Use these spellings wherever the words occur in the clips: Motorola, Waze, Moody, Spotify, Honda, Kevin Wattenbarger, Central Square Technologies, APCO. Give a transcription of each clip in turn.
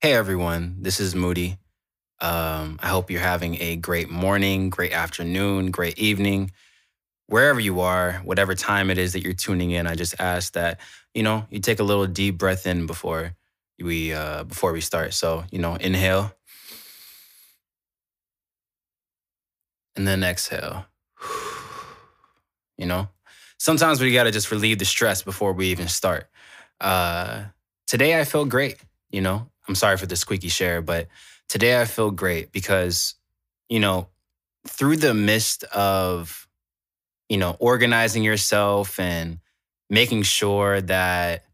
Hey everyone, this is Moody. I hope you're having a great morning, great afternoon, great evening. Wherever you are, whatever time it is that you're tuning in, I just ask that, you take a little deep breath in before we start. So, inhale. And then exhale. Sometimes we gotta just relieve the stress before we even start. Today I feel great, I'm sorry for the squeaky share, but today I feel great because, through the midst of, organizing yourself and making sure that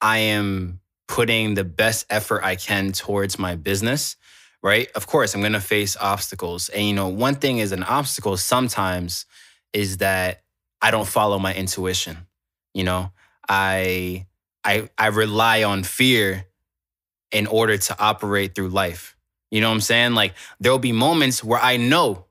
I am putting the best effort I can towards my business, right? Of course, I'm going to face obstacles. And, one thing is an obstacle sometimes is that I don't follow my intuition. I rely on fear in order to operate through life. You know what I'm saying? Like, there'll be moments where I know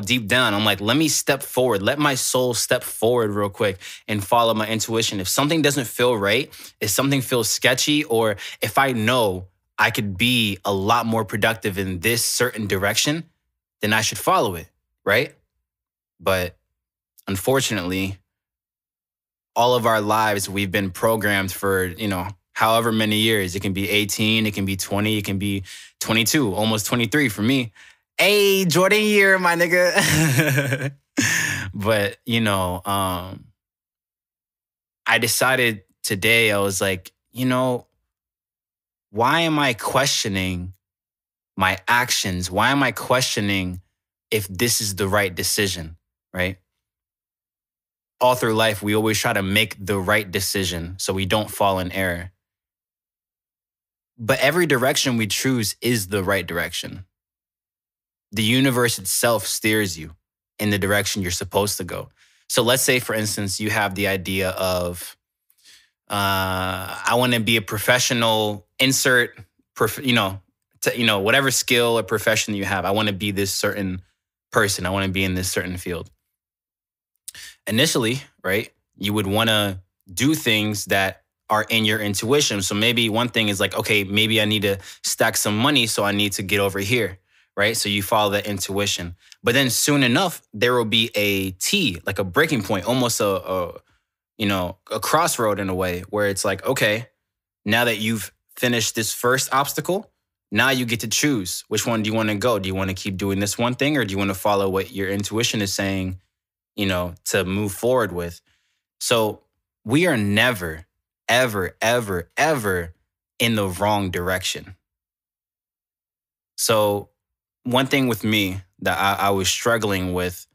deep down, I'm like, let me step forward. Let my soul step forward real quick and follow my intuition. If something doesn't feel right, if something feels sketchy, or if I know I could be a lot more productive in this certain direction, then I should follow it, right? But unfortunately, all of our lives, we've been programmed for, however many years. It can be 18, it can be 20, it can be 22, almost 23 for me. Hey, Jordan year, my nigga. But, I decided today, I was like, why am I questioning my actions? Why am I questioning if this is the right decision, right? All through life, we always try to make the right decision so we don't fall in error. But every direction we choose is the right direction. The universe itself steers you in the direction you're supposed to go. So let's say, for instance, you have the idea of, I want to be a professional, whatever skill or profession you have. I want to be this certain person. I want to be in this certain field. Initially, right, you would want to do things that are in your intuition. So maybe one thing is like, okay, maybe I need to stack some money, so I need to get over here, right? So you follow that intuition. But then soon enough, there will be a T, like a breaking point, almost a crossroad in a way where it's like, okay, now that you've finished this first obstacle, now you get to choose which one do you want to go? Do you want to keep doing this one thing, or do you want to follow what your intuition is saying, to move forward with? So we are never, ever, ever, ever in the wrong direction. So one thing with me that I was struggling with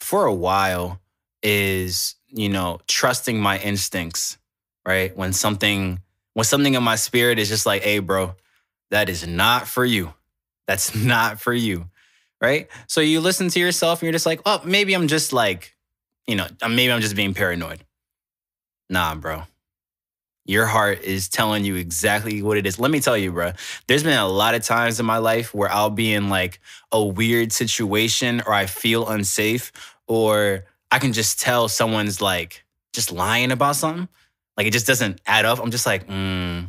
for a while is, trusting my instincts, right? When something in my spirit is just like, hey, bro, that is not for you. That's not for you. Right? So you listen to yourself and you're just like, oh, maybe I'm just like, maybe I'm just being paranoid. Nah, bro. Your heart is telling you exactly what it is. Let me tell you, bro, there's been a lot of times in my life where I'll be in like a weird situation, or I feel unsafe, or I can just tell someone's like just lying about something. Like, it just doesn't add up. I'm just like, nah.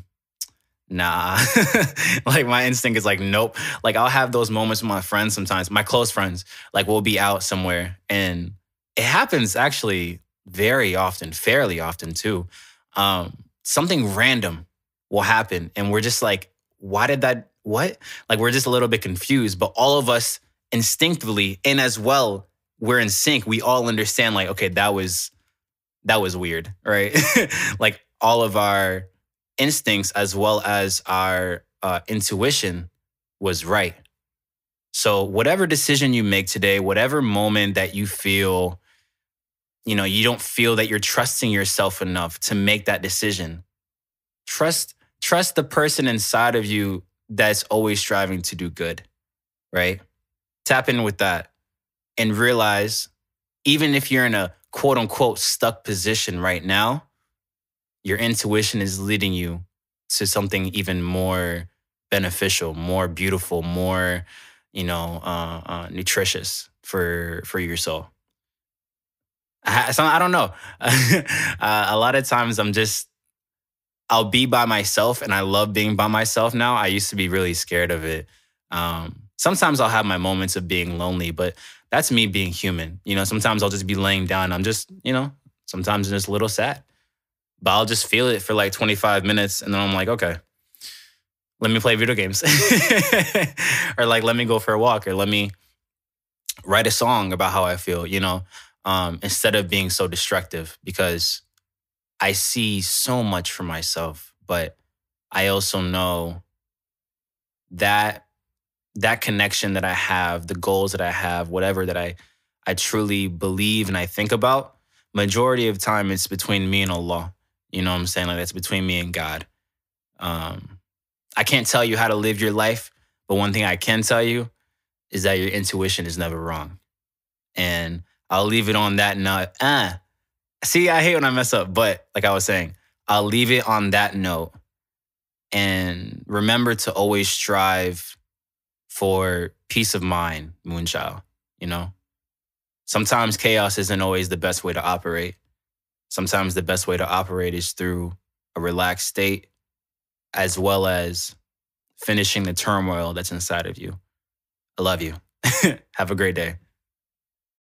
Like, my instinct is like, nope. Like, I'll have those moments with my friends sometimes, my close friends. Like, we'll be out somewhere, and it happens actually very often, fairly often too. Something random will happen, and we're just like, why did that, what? Like, we're just a little bit confused, but all of us instinctively, and as well, we're in sync. We all understand like, okay, that was weird, right? Like, all of our instincts as well as our intuition was right. So whatever decision you make today, whatever moment that you feel, you don't feel that you're trusting yourself enough to make that decision, trust the person inside of you that's always striving to do good, right? Tap in with that and realize, even if you're in a quote unquote stuck position right now, your intuition is leading you to something even more beneficial, more beautiful, more, nutritious for your soul. So I don't know. A lot of times I'm just I'll be by myself, and I love being by myself now. I used to be really scared of it. Sometimes I'll have my moments of being lonely, but that's me being human. You know, sometimes I'll just be laying down. I'm just, you know, sometimes I'm just a little sad. But I'll just feel it for like 25 minutes, and then I'm like, okay, let me play video games. Or like, let me go for a walk, or let me write a song about how I feel, you know, instead of being so destructive, because I see so much for myself, but I also know that that connection that I have, the goals that I have, whatever that I truly believe and I think about, majority of time it's between me and Allah. You know what I'm saying? Like, that's between me and God. I can't tell you how to live your life, but one thing I can tell you is that your intuition is never wrong. And I'll leave it on that note. See, I hate when I mess up, but like I was saying, I'll leave it on that note. And remember to always strive for peace of mind, Moonchild, you know? Sometimes chaos isn't always the best way to operate. Sometimes the best way to operate is through a relaxed state, as well as finishing the turmoil that's inside of you. I love you. Have a great day.